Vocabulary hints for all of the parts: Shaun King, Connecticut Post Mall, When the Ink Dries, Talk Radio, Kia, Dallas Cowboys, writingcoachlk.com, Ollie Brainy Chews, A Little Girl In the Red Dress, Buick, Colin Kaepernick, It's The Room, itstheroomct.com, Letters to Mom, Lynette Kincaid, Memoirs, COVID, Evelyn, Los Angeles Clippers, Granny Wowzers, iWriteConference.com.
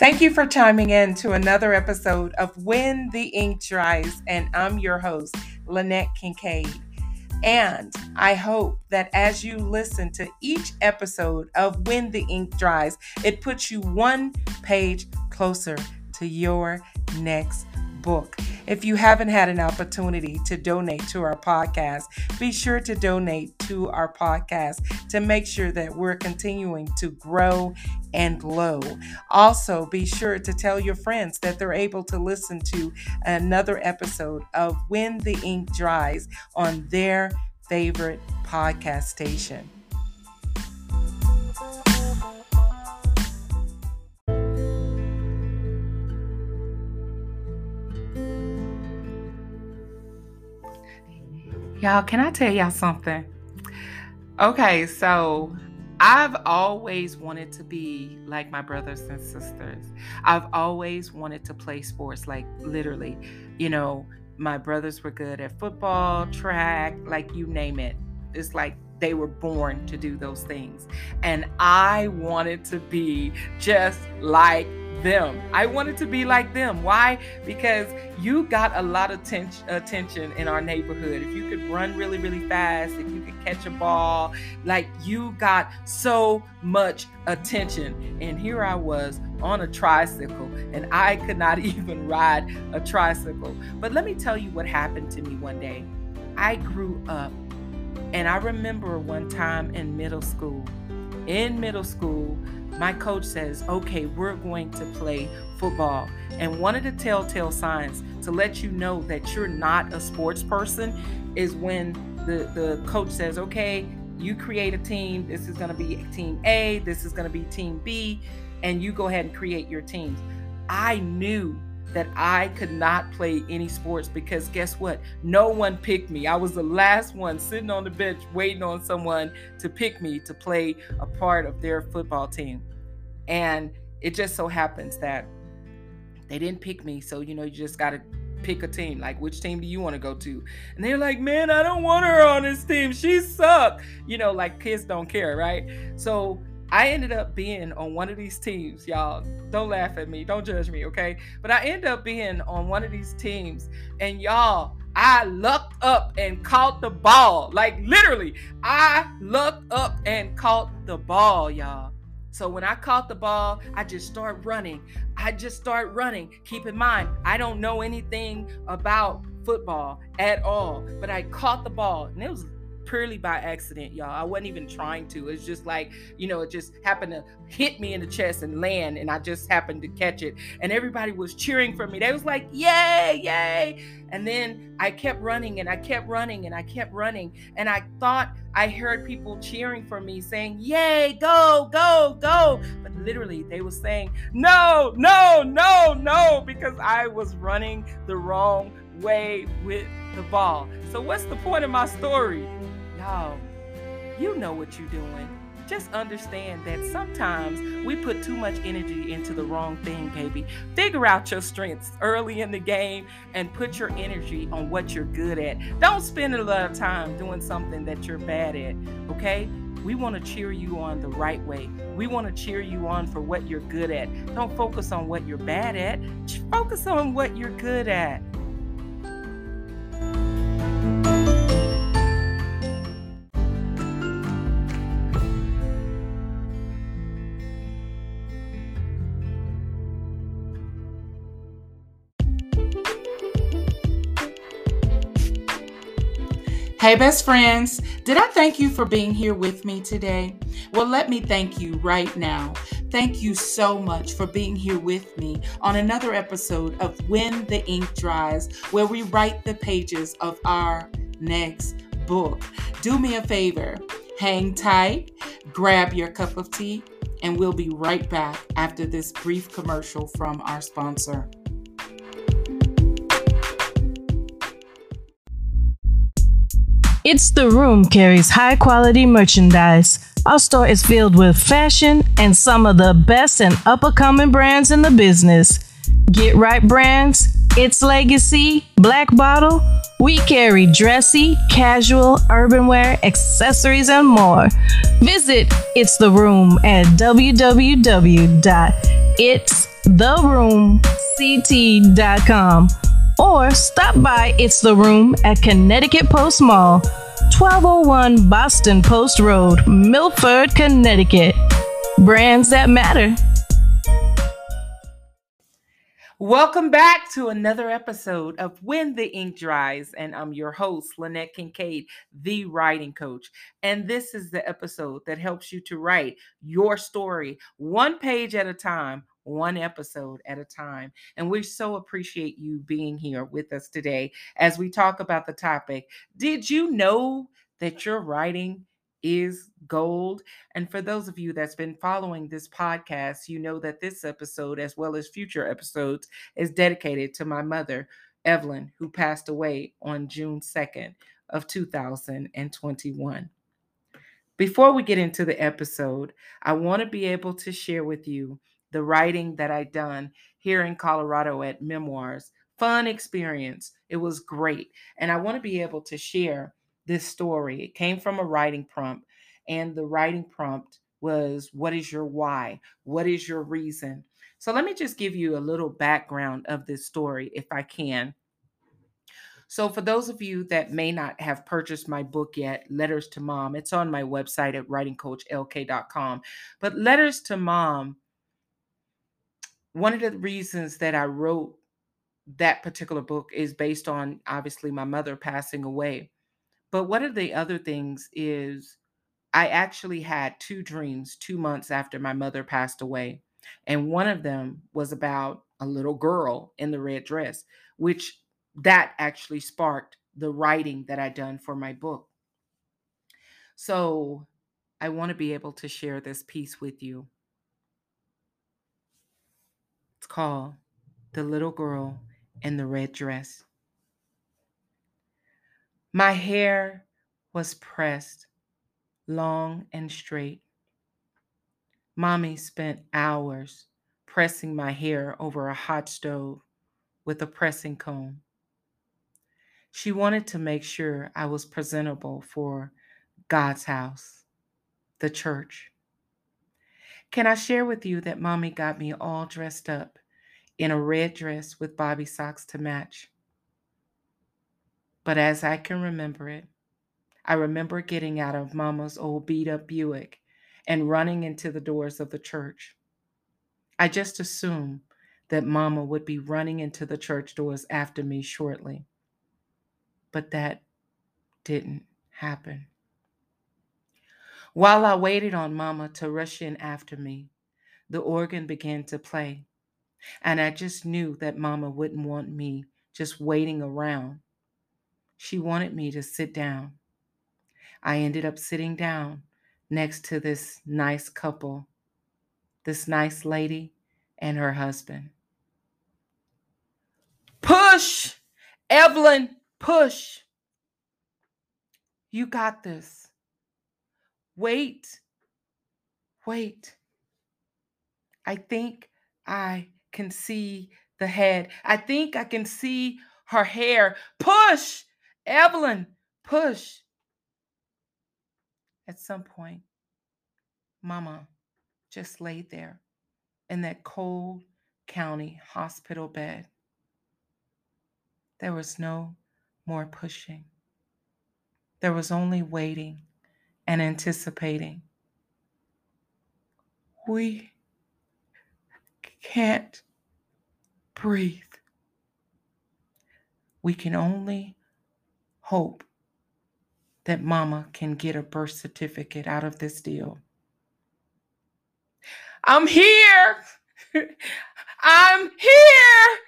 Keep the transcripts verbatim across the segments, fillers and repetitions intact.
Thank you for chiming in to another episode of When the Ink Dries, and I'm your host, Lynette Kincaid. And I hope that as you listen to each episode of When the Ink Dries, it puts you one page closer to your next book. If you haven't had an opportunity to donate to our podcast, be sure to donate to our podcast to make sure that we're continuing to grow and low. Also, be sure to tell your friends that they're able to listen to another episode of When the Ink Dries on their favorite podcast station. Y'all, can I tell y'all something? Okay, so I've always wanted to be like my brothers and sisters. I've always wanted to play sports, like literally, you know, my brothers were good at football, track, like you name it. It's like they were born to do those things. And I wanted to be just like them. I wanted to be like them. Why? Because you got a lot of ten- attention in our neighborhood. If you could run really, really fast, if you could catch a ball, like you got so much attention. And here I was on a tricycle, and I could not even ride a tricycle. But let me tell you what happened to me one day. I grew up, and I remember one time in middle school, in middle school, my coach says, okay, we're going to play football. And one of the telltale signs to let you know that you're not a sports person is when the, the coach says, okay, you create a team. This is going to be team A. This is going to be team B. And you go ahead and create your teams. I knew that I could not play any sports because guess what? No one picked me. I was the last one sitting on the bench waiting on someone to pick me to play a part of their football team. And it just so happens that they didn't pick me. So, you know, you just got to pick a team. Like, which team do you want to go to? And they're like, man, I don't want her on this team. She sucks. You know, like kids don't care, right? So I ended up being on one of these teams, y'all. Don't laugh at me. Don't judge me, okay? But I ended up being on one of these teams, and y'all, I lucked up and caught the ball. Like, literally, I lucked up and caught the ball, y'all. So when I caught the ball, I just start running. I just start running. Keep in mind, I don't know anything about football at all, but I caught the ball, and it was purely by accident, y'all. I wasn't even trying to. It's just like, you know, it just happened to hit me in the chest and land, and I just happened to catch it. And everybody was cheering for me. They was like, yay, yay. And then I kept running and I kept running and I kept running. And I thought I heard people cheering for me saying, yay, go, go, go. But literally they were saying, no, no, no, no, because I was running the wrong way with the ball. So what's the point of my story? Y'all, you know what you're doing. Just understand that sometimes we put too much energy into the wrong thing, baby. Figure out your strengths early in the game and put your energy on what you're good at. Don't spend a lot of time doing something that you're bad at, okay? We want to cheer you on the right way. We want to cheer you on for what you're good at. Don't focus on what you're bad at. Focus on what you're good at. Hey, best friends, did I thank you for being here with me today? Well, let me thank you right now. Thank you so much for being here with me on another episode of When the Ink Dries, where we write the pages of our next book. Do me a favor, hang tight, grab your cup of tea, and we'll be right back after this brief commercial from our sponsor. It's The Room carries high-quality merchandise. Our store is filled with fashion and some of the best and up-and-coming brands in the business. Get Right Brands, It's Legacy, Black Bottle, We carry dressy, casual, urban wear, accessories, and more. Visit It's The Room at w w w dot its the room c t dot com or stop by It's The Room at Connecticut Post Mall, twelve oh one Boston Post Road, Milford, Connecticut. Brands that matter. Welcome back to another episode of When the Ink Dries, and I'm your host, Lynette Kincaid, the writing coach. And this is the episode that helps you to write your story one page at a time, one episode at a time. And we so appreciate you being here with us today as we talk about the topic, did you know that your writing is gold? And for those of you that's been following this podcast, you know that this episode, as well as future episodes, is dedicated to my mother, Evelyn, who passed away on June second of two thousand twenty-one. Before we get into the episode, I want to be able to share with you the writing that I done here in Colorado at Memoirs. Fun experience. It was great. And I want to be able to share this story. It came from a writing prompt, and the writing prompt was, what is your why? What is your reason? So let me just give you a little background of this story if I can. So for those of you that may not have purchased my book yet, Letters to Mom, it's on my website at writing coach l k dot com. But Letters to Mom, one of the reasons that I wrote that particular book is based on obviously my mother passing away. But one of the other things is I actually had two dreams two months after my mother passed away. And one of them was about a little girl in the red dress, which that actually sparked the writing that I done for my book. So I want to be able to share this piece with you. It's called The Little Girl in the Red Dress. My hair was pressed, long and straight. Mommy spent hours pressing my hair over a hot stove with a pressing comb. She wanted to make sure I was presentable for God's house, the church. Can I share with you that Mommy got me all dressed up in a red dress with bobby socks to match? But as I can remember it, I remember getting out of Mama's old beat-up Buick and running into the doors of the church. I just assumed that Mama would be running into the church doors after me shortly. But that didn't happen. While I waited on Mama to rush in after me, the organ began to play, and I just knew that Mama wouldn't want me just waiting around. She wanted me to sit down. I ended up sitting down next to this nice couple, this nice lady and her husband. Push, Evelyn, push. You got this. Wait, wait. I think I can see the head. I think I can see her hair. Push. Evelyn, push. At some point, Mama just laid there in that cold county hospital bed. There was no more pushing. There was only waiting and anticipating. We can't breathe. We can only hope that Mama can get a birth certificate out of this deal. I'm here. I'm here.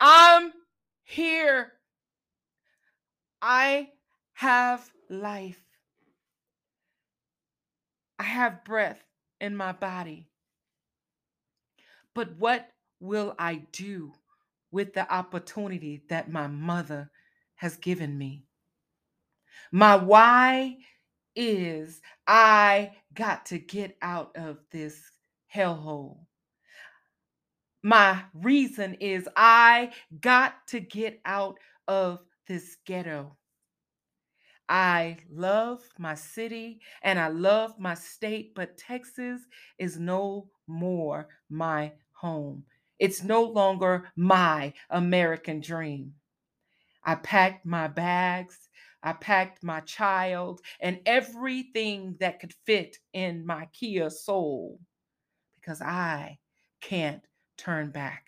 I'm here. I have life. I have breath in my body. But what will I do with the opportunity that my mother has given me? My why is I got to get out of this hellhole. My reason is I got to get out of this ghetto. I love my city and I love my state, but Texas is no more my home. It's no longer my American dream. I packed my bags, I packed my child, and everything that could fit in my Kia Soul, because I can't turn back.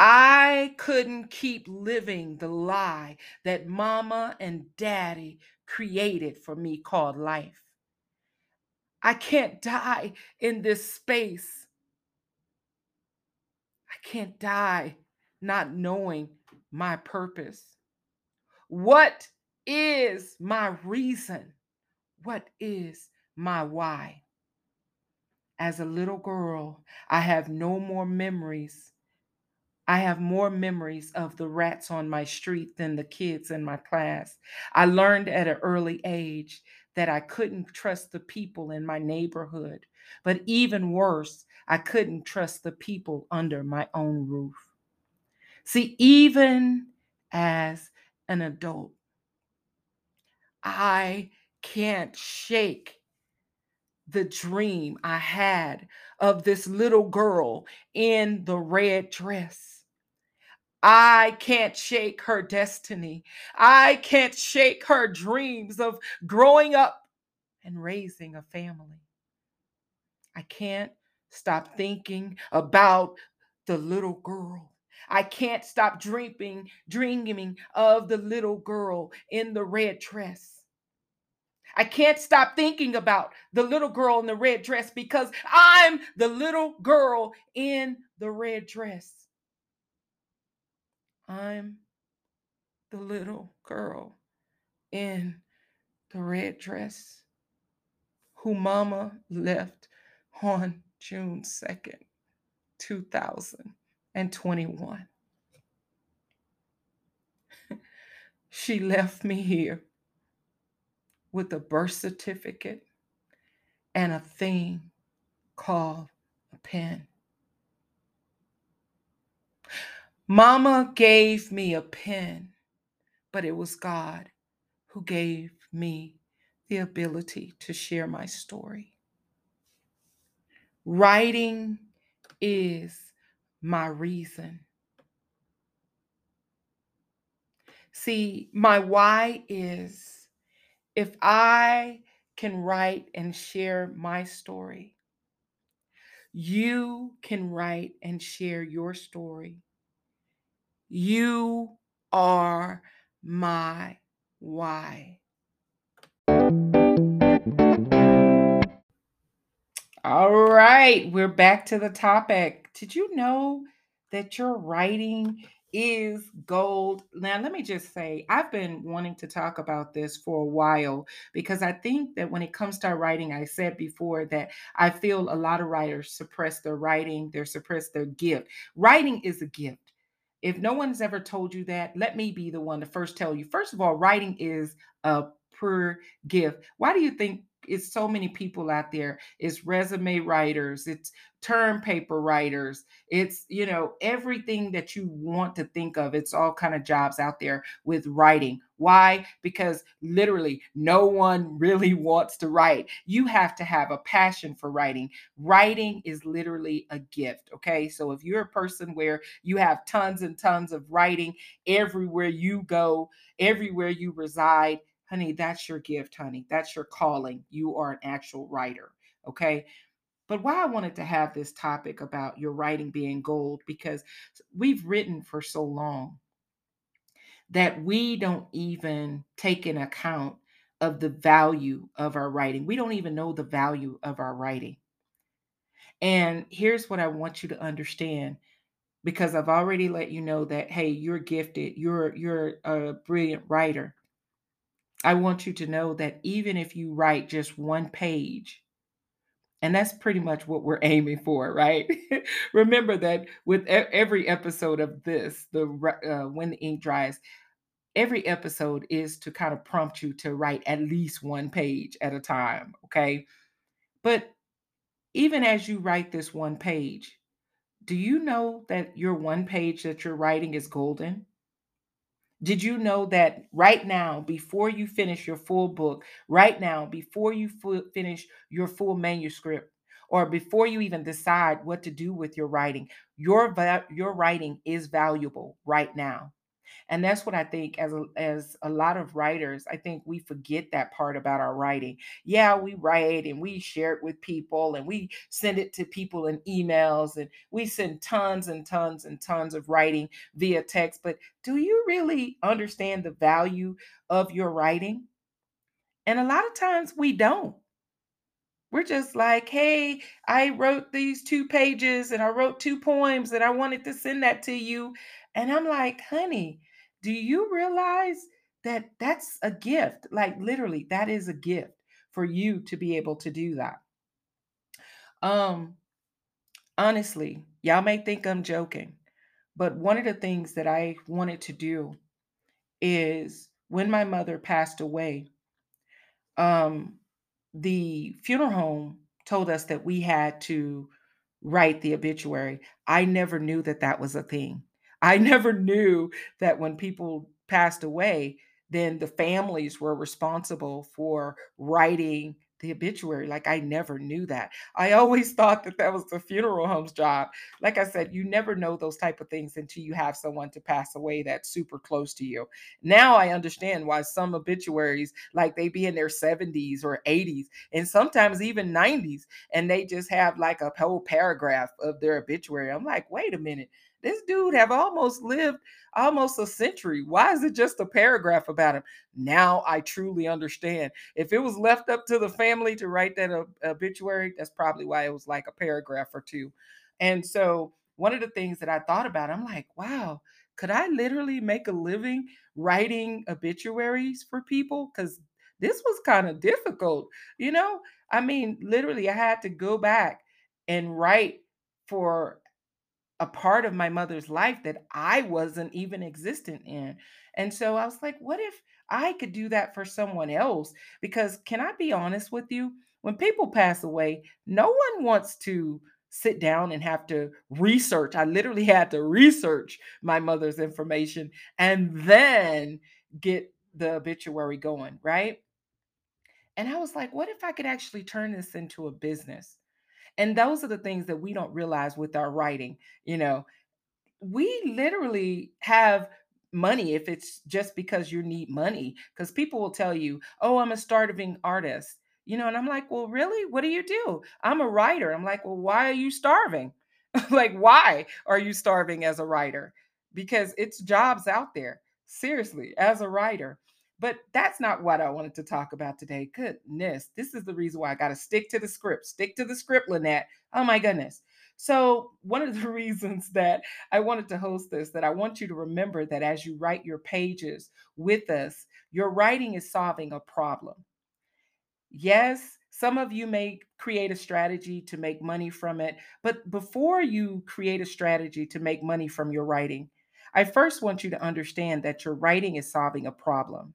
I couldn't keep living the lie that mama and daddy created for me called life. I can't die in this space. I can't die not knowing my purpose. What is my reason? What is my why? As a little girl, I have no more memories. I have more memories of the rats on my street than the kids in my class. I learned at an early age that I couldn't trust the people in my neighborhood, but even worse, I couldn't trust the people under my own roof. See, even as an adult, I can't shake the dream I had of this little girl in the red dress. I can't shake her destiny. I can't shake her dreams of growing up and raising a family. I can't stop thinking about the little girl. I can't stop dreaming, dreaming of the little girl in the red dress. I can't stop thinking about the little girl in the red dress, because I'm the little girl in the red dress. I'm the little girl in the red dress who mama left on June second, two thousand twenty-one. She left me here with a birth certificate and a thing called a pen. Mama gave me a pen, but it was God who gave me the ability to share my story. Writing is my reason. See, my why is, if I can write and share my story, you can write and share your story. You are my why. All right, we're back to the topic. Did you know that your writing is gold? Now, let me just say, I've been wanting to talk about this for a while, because I think that when it comes to writing, I said before that I feel a lot of writers suppress their writing, they suppress their gift. Writing is a gift. If no one's ever told you that, let me be the one to first tell you. First of all, writing is a pure gift. Why do you think it's so many people out there? It's resume writers, it's term paper writers, it's, you know, everything that you want to think of. It's all kind of jobs out there with writing. Why? Because literally no one really wants to write. You have to have a passion for writing. Writing is literally a gift. Okay. So if you're a person where you have tons and tons of writing everywhere you go, everywhere you reside, honey, that's your gift, honey. That's your calling. You are an actual writer. Okay. But why I wanted to have this topic about your writing being gold, because we've written for so long that we don't even take in account of the value of our writing. We don't even know the value of our writing. And here's what I want you to understand, because I've already let you know that, hey, you're gifted. You're, you're a brilliant writer. I want you to know that even if you write just one page, and that's pretty much what we're aiming for, right? Remember that with every episode of this, the uh, When the Ink Dries, every episode is to kind of prompt you to write at least one page at a time, okay? But even as you write this one page, do you know that your one page that you're writing is golden? Did you know that right now, before you finish your full book, right now, before you f- finish your full manuscript, or before you even decide what to do with your writing, your va- your writing is valuable right now. And that's what I think as a, as a lot of writers, I think we forget that part about our writing. Yeah, we write and we share it with people and we send it to people in emails and we send tons and tons and tons of writing via text. But do you really understand the value of your writing? And a lot of times we don't. We're just like, hey, I wrote these two pages and I wrote two poems and I wanted to send that to you. And I'm like, honey, do you realize that that's a gift? Like literally, that is a gift for you to be able to do that. Um, honestly, y'all may think I'm joking, but one of the things that I wanted to do is when my mother passed away, um, the funeral home told us that we had to write the obituary. I never knew that that was a thing. I never knew that when people passed away, then the families were responsible for writing the obituary. Like I never knew that. I always thought that that was the funeral home's job. Like I said, you never know those type of things until you have someone to pass away that's super close to you. Now I understand why some obituaries, like they be in their seventies or eighties and sometimes even nineties, and they just have like a whole paragraph of their obituary. I'm like, wait a minute, this dude have almost lived almost a century. Why is it just a paragraph about him? Now I truly understand. If it was left up to the family to write that ob- obituary, that's probably why it was like a paragraph or two. And so one of the things that I thought about, I'm like, wow, could I literally make a living writing obituaries for people? Because this was kind of difficult. You know, I mean, literally I had to go back and write for a part of my mother's life that I wasn't even existent in. And so I was like, what if I could do that for someone else? Because can I be honest with you? When people pass away, no one wants to sit down and have to research. I literally had to research my mother's information and then get the obituary going, right? And I was like, what if I could actually turn this into a business? And those are the things that we don't realize with our writing. You know, we literally have money if it's just because you need money, because people will tell you, oh, I'm a starving artist, you know, and I'm like, well, really? What do you do? I'm a writer. I'm like, well, why are you starving? Like, why are you starving as a writer? Because it's jobs out there, seriously, as a writer. But that's not what I wanted to talk about today. Goodness, this is the reason why I got to stick to the script. Stick to the script, Lynette. Oh, my goodness. So one of the reasons that I wanted to host this, that I want you to remember that as you write your pages with us, your writing is solving a problem. Yes, some of you may create a strategy to make money from it. But before you create a strategy to make money from your writing, I first want you to understand that your writing is solving a problem.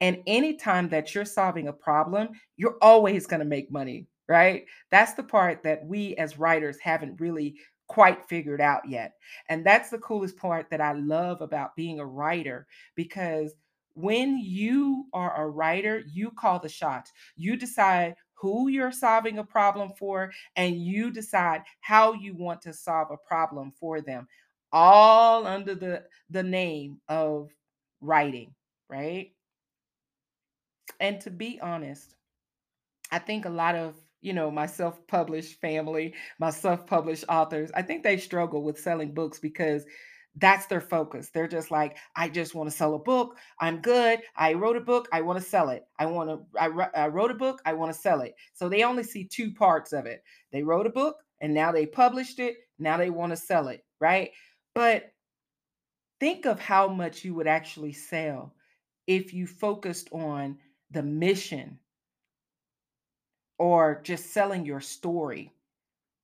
And anytime that you're solving a problem, you're always going to make money, right? That's the part that we as writers haven't really quite figured out yet. And that's the coolest part that I love about being a writer, because when you are a writer, you call the shots. You decide who you're solving a problem for, and you decide how you want to solve a problem for them, all under the, the name of writing, right? And to be honest, I think a lot of, you know, my self-published family, my self-published authors, I think they struggle with selling books because that's their focus. They're just like, I just want to sell a book. I'm good. I wrote a book. I want to sell it. I want to, I, I wrote a book. I want to sell it. So they only see two parts of it. They wrote a book and now they published it. Now they want to sell it, right? But think of how much you would actually sell if you focused on the mission, or just selling your story,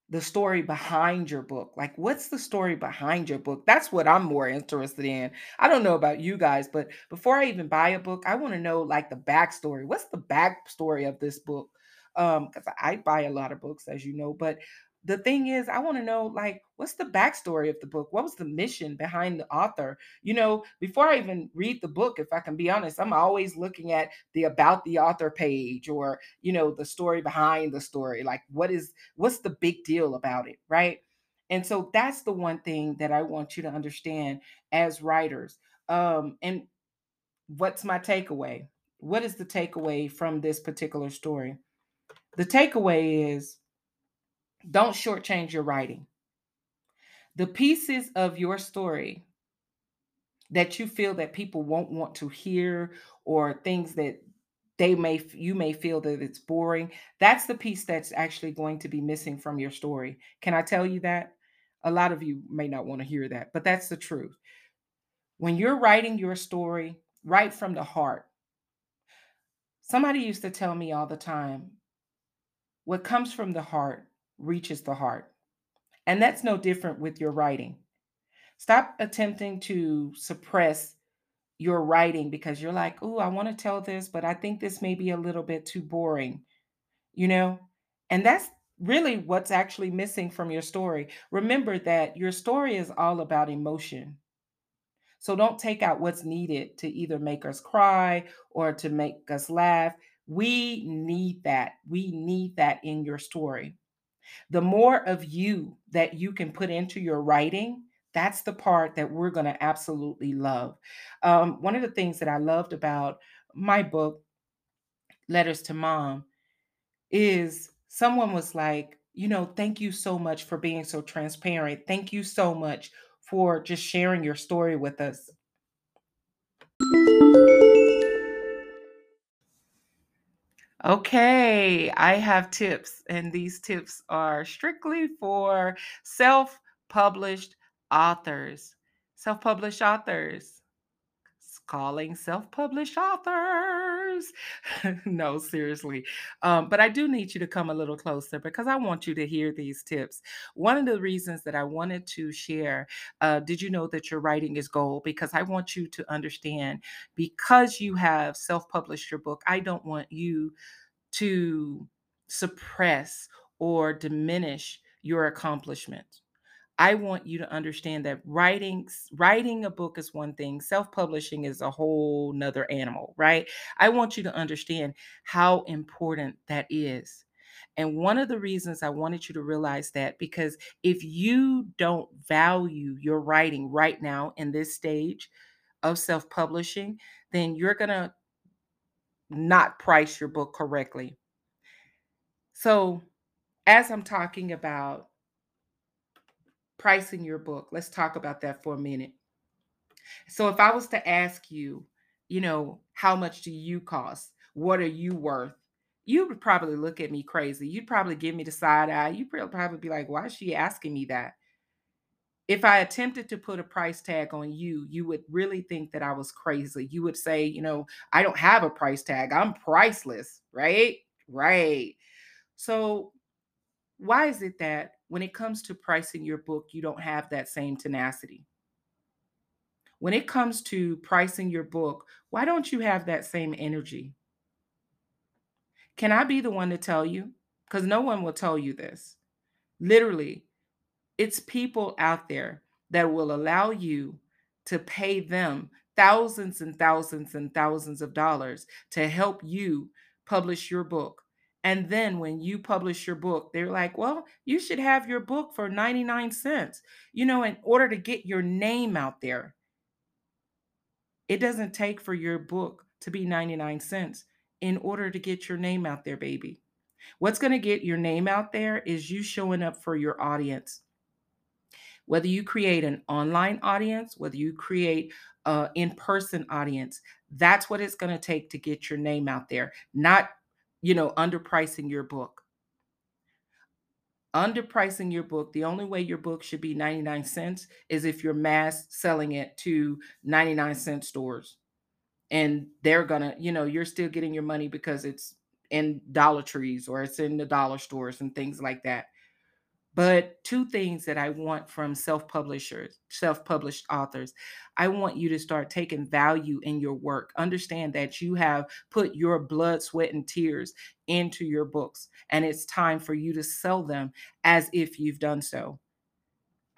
the story behind your book. Like, what's the story behind your book? That's what I'm more interested in. I don't know about you guys, but before I even buy a book, I want to know like the backstory. What's the backstory of this book? Um, because I buy a lot of books, as you know, but the thing is, I want to know, like, what's the backstory of the book? What was the mission behind the author? You know, before I even read the book, if I can be honest, I'm always looking at the about the author page or, you know, the story behind the story. Like, what is, what's the big deal about it, right? And so that's the one thing that I want you to understand as writers. Um, and what's my takeaway? What is the takeaway from this particular story? The takeaway is, don't shortchange your writing. The pieces of your story that you feel that people won't want to hear, or things that they may, you may feel that it's boring, that's the piece that's actually going to be missing from your story. Can I tell you that? A lot of you may not want to hear that, but that's the truth. When you're writing your story, write from the heart. Somebody used to tell me all the time, what comes from the heart reaches the heart. And that's no different with your writing. Stop attempting to suppress your writing because you're like, oh, I want to tell this, but I think this may be a little bit too boring, you know? And that's really what's actually missing from your story. Remember that your story is all about emotion. So don't take out what's needed to either make us cry or to make us laugh. We need that. We need that in your story. The more of you that you can put into your writing, that's the part that we're going to absolutely love. Um, one of the things that I loved about my book, Letters to Mom, is someone was like, you know, thank you so much for being so transparent. Thank you so much for just sharing your story with us. Okay, I have tips, and these tips are strictly for self-published authors. Self-published authors. It's calling self-published authors. No, seriously. Um, but I do need you to come a little closer because I want you to hear these tips. One of the reasons that I wanted to share, uh, did you know that your writing is gold? Because I want you to understand, because you have self-published your book, I don't want you to suppress or diminish your accomplishment. I want you to understand that writing, writing a book is one thing. Self-publishing is a whole nother animal, right? I want you to understand how important that is. And one of the reasons I wanted you to realize that, because if you don't value your writing right now in this stage of self-publishing, then you're going to not price your book correctly. So as I'm talking about pricing your book, let's talk about that for a minute. So if I was to ask you, you know, how much do you cost? What are you worth? You would probably look at me crazy. You'd probably give me the side eye. You'd probably be like, why is she asking me that? If I attempted to put a price tag on you, you would really think that I was crazy. You would say, you know, I don't have a price tag. I'm priceless, right? Right. So why is it that when it comes to pricing your book, you don't have that same tenacity? When it comes to pricing your book, why don't you have that same energy? Can I be the one to tell you? Because no one will tell you this. Literally, it's people out there that will allow you to pay them thousands and thousands and thousands of dollars to help you publish your book. And then when you publish your book, they're like, well, you should have your book for ninety-nine cents, you know, in order to get your name out there. It doesn't take for your book to be ninety-nine cents in order to get your name out there, baby. What's going to get your name out there is you showing up for your audience. Whether you create an online audience, whether you create an in-person audience, that's what it's going to take to get your name out there, not, you know, underpricing your book. Underpricing your book, the only way your book should be ninety-nine cents is if you're mass selling it to ninety-nine cent stores. And they're going to, you know, you're still getting your money because it's in Dollar Trees or it's in the dollar stores and things like that. But two things that I want from self-publishers, self-published authors. I want you to start taking value in your work. Understand that you have put your blood, sweat, and tears into your books, and it's time for you to sell them as if you've done so.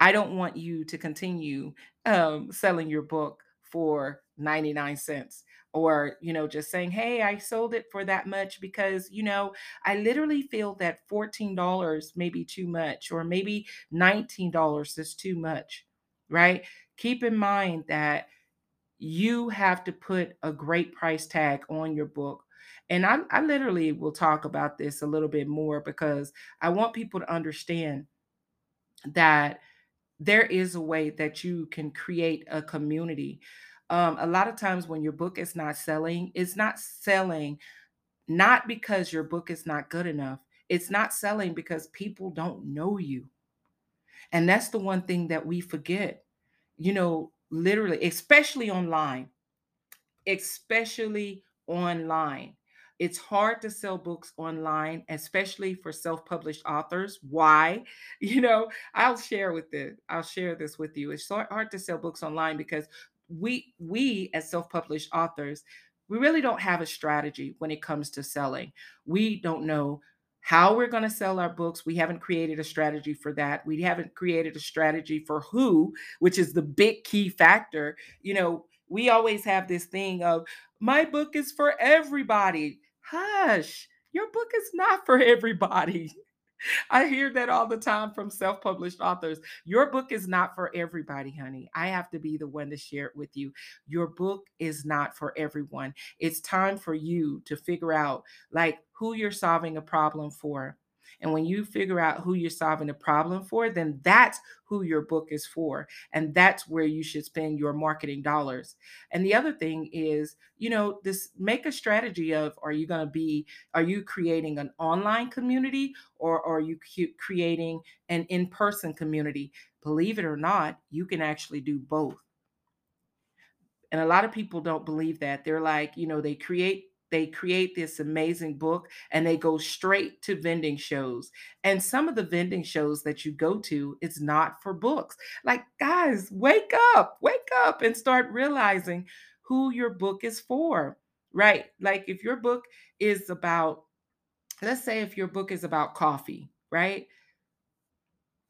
I don't want you to continue um, selling your book for ninety-nine cents or, you know, just saying, hey, I sold it for that much because, you know, I literally feel that fourteen dollars may be too much, or maybe nineteen dollars is too much, right? Keep in mind that you have to put a great price tag on your book. And I, I literally will talk about this a little bit more because I want people to understand that there is a way that you can create a community. Um, a lot of times when your book is not selling, it's not selling not because your book is not good enough. It's not selling because people don't know you. And that's the one thing that we forget, you know, literally, especially online, especially online. It's hard to sell books online, especially for self-published authors. Why? You know, I'll share with it. I'll share this with you. It's so hard to sell books online because we, we as self-published authors, we really don't have a strategy when it comes to selling. We don't know how we're going to sell our books. We haven't created a strategy for that. We haven't created a strategy for who, which is the big key factor. You know, we always have this thing of, my book is for everybody. Hush, your book is not for everybody. I hear that all the time from self-published authors. Your book is not for everybody, honey. I have to be the one to share it with you. Your book is not for everyone. It's time for you to figure out like who you're solving a problem for. And when you figure out who you're solving a problem for, then that's who your book is for. And that's where you should spend your marketing dollars. And the other thing is, you know, this, make a strategy of, are you going to be, are you creating an online community, or are you creating an in-person community? Believe it or not, you can actually do both. And a lot of people don't believe that. They're like, you know, they create They create this amazing book and they go straight to vending shows. And some of the vending shows that you go to, it's not for books. Like, guys, wake up, wake up and start realizing who your book is for, right? Like if your book is about, let's say if your book is about coffee, right?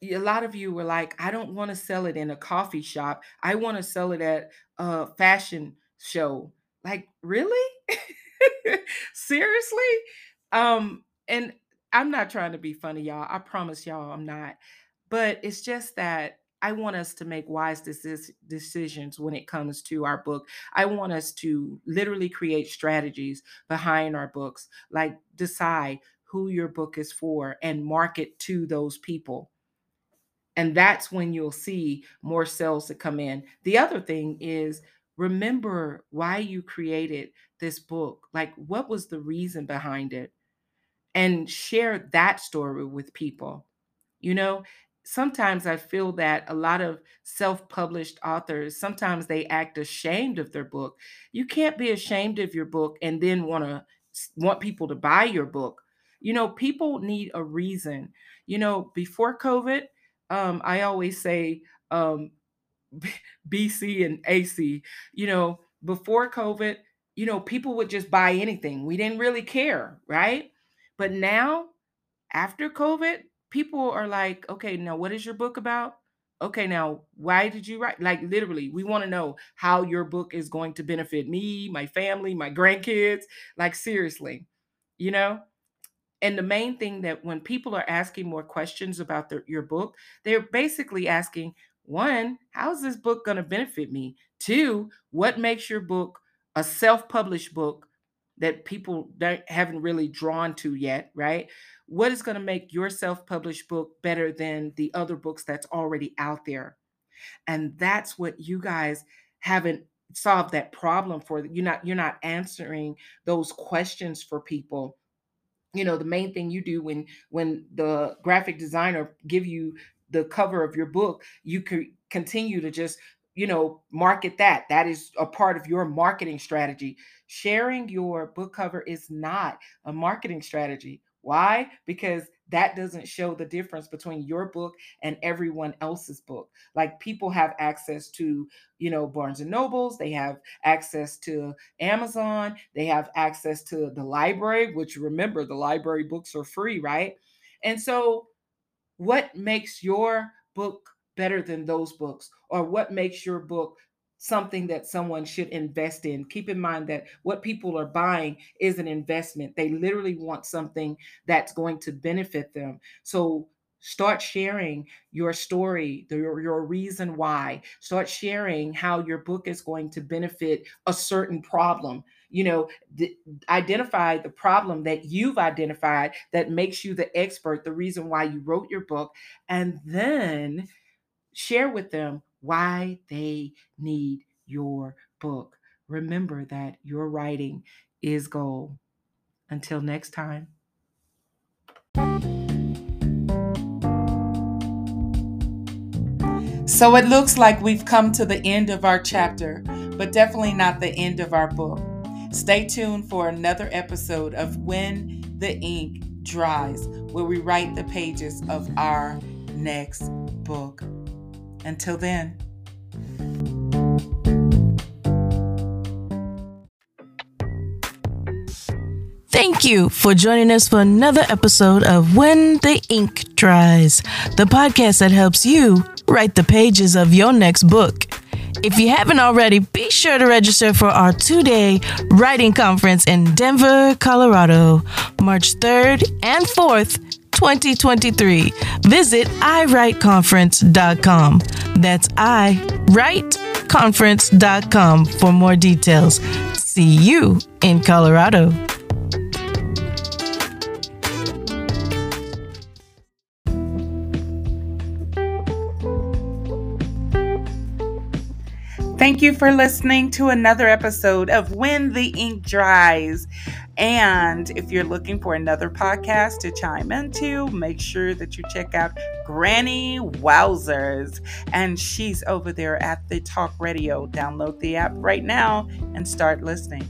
A lot of you were like, I don't want to sell it in a coffee shop. I want to sell it at a fashion show. Like, really? Seriously? Um, and I'm not trying to be funny, y'all. I promise y'all I'm not. But it's just that I want us to make wise decis- decisions when it comes to our book. I want us to literally create strategies behind our books, like decide who your book is for and market to those people. And that's when you'll see more sales that come in. The other thing is, remember why you created this book. Like, what was the reason behind it? And share that story with people. You know, sometimes I feel that a lot of self-published authors, sometimes they act ashamed of their book. You can't be ashamed of your book and then want to want people to buy your book. You know, people need a reason. You know, before COVID, um, I always say, um, B C and A C, you know, before COVID, you know, people would just buy anything. We didn't really care, right? But now, after COVID, people are like, okay, now what is your book about? Okay, now why did you write? Like literally, we want to know how your book is going to benefit me, my family, my grandkids. Like seriously, you know? And the main thing that when people are asking more questions about their, your book, they're basically asking, one, how's this book going to benefit me? Two, what makes your book a self-published book that people don't, haven't really drawn to yet, right? What is going to make your self-published book better than the other books that's already out there? And that's what you guys haven't solved that problem for. You're not, you're not answering those questions for people. You know, the main thing you do when, when the graphic designer give you the cover of your book, you could continue to just, you know, market that. That is a part of your marketing strategy. Sharing your book cover is not a marketing strategy. Why? Because that doesn't show the difference between your book and everyone else's book. Like, people have access to, you know, Barnes and Nobles, they have access to Amazon, they have access to the library, which, remember, the library books are free, right? And so what makes your book better than those books? Or what makes your book something that someone should invest in? Keep in mind that what people are buying is an investment. They literally want something that's going to benefit them. So start sharing your story, your, your reason why. Start sharing how your book is going to benefit a certain problem. You know, d- identify the problem that you've identified that makes you the expert, the reason why you wrote your book, and then share with them why they need your book. Remember that your writing is gold. Until next time. So it looks like we've come to the end of our chapter, but definitely not the end of our book. Stay tuned for another episode of When the Ink Dries, where we write the pages of our next book. Until then. Thank you for joining us for another episode of When the Ink Dries, the podcast that helps you write the pages of your next book. If you haven't already, be sure to register for our two-day writing conference in Denver, Colorado, March third and fourth, twenty twenty-three. Visit i write conference dot com. That's i write conference dot com for more details. See you in Colorado. Thank you for listening to another episode of When the Ink Dries. And if you're looking for another podcast to chime into, make sure that you check out Granny Wowzers. And she's over there at the Talk Radio. Download the app right now and start listening.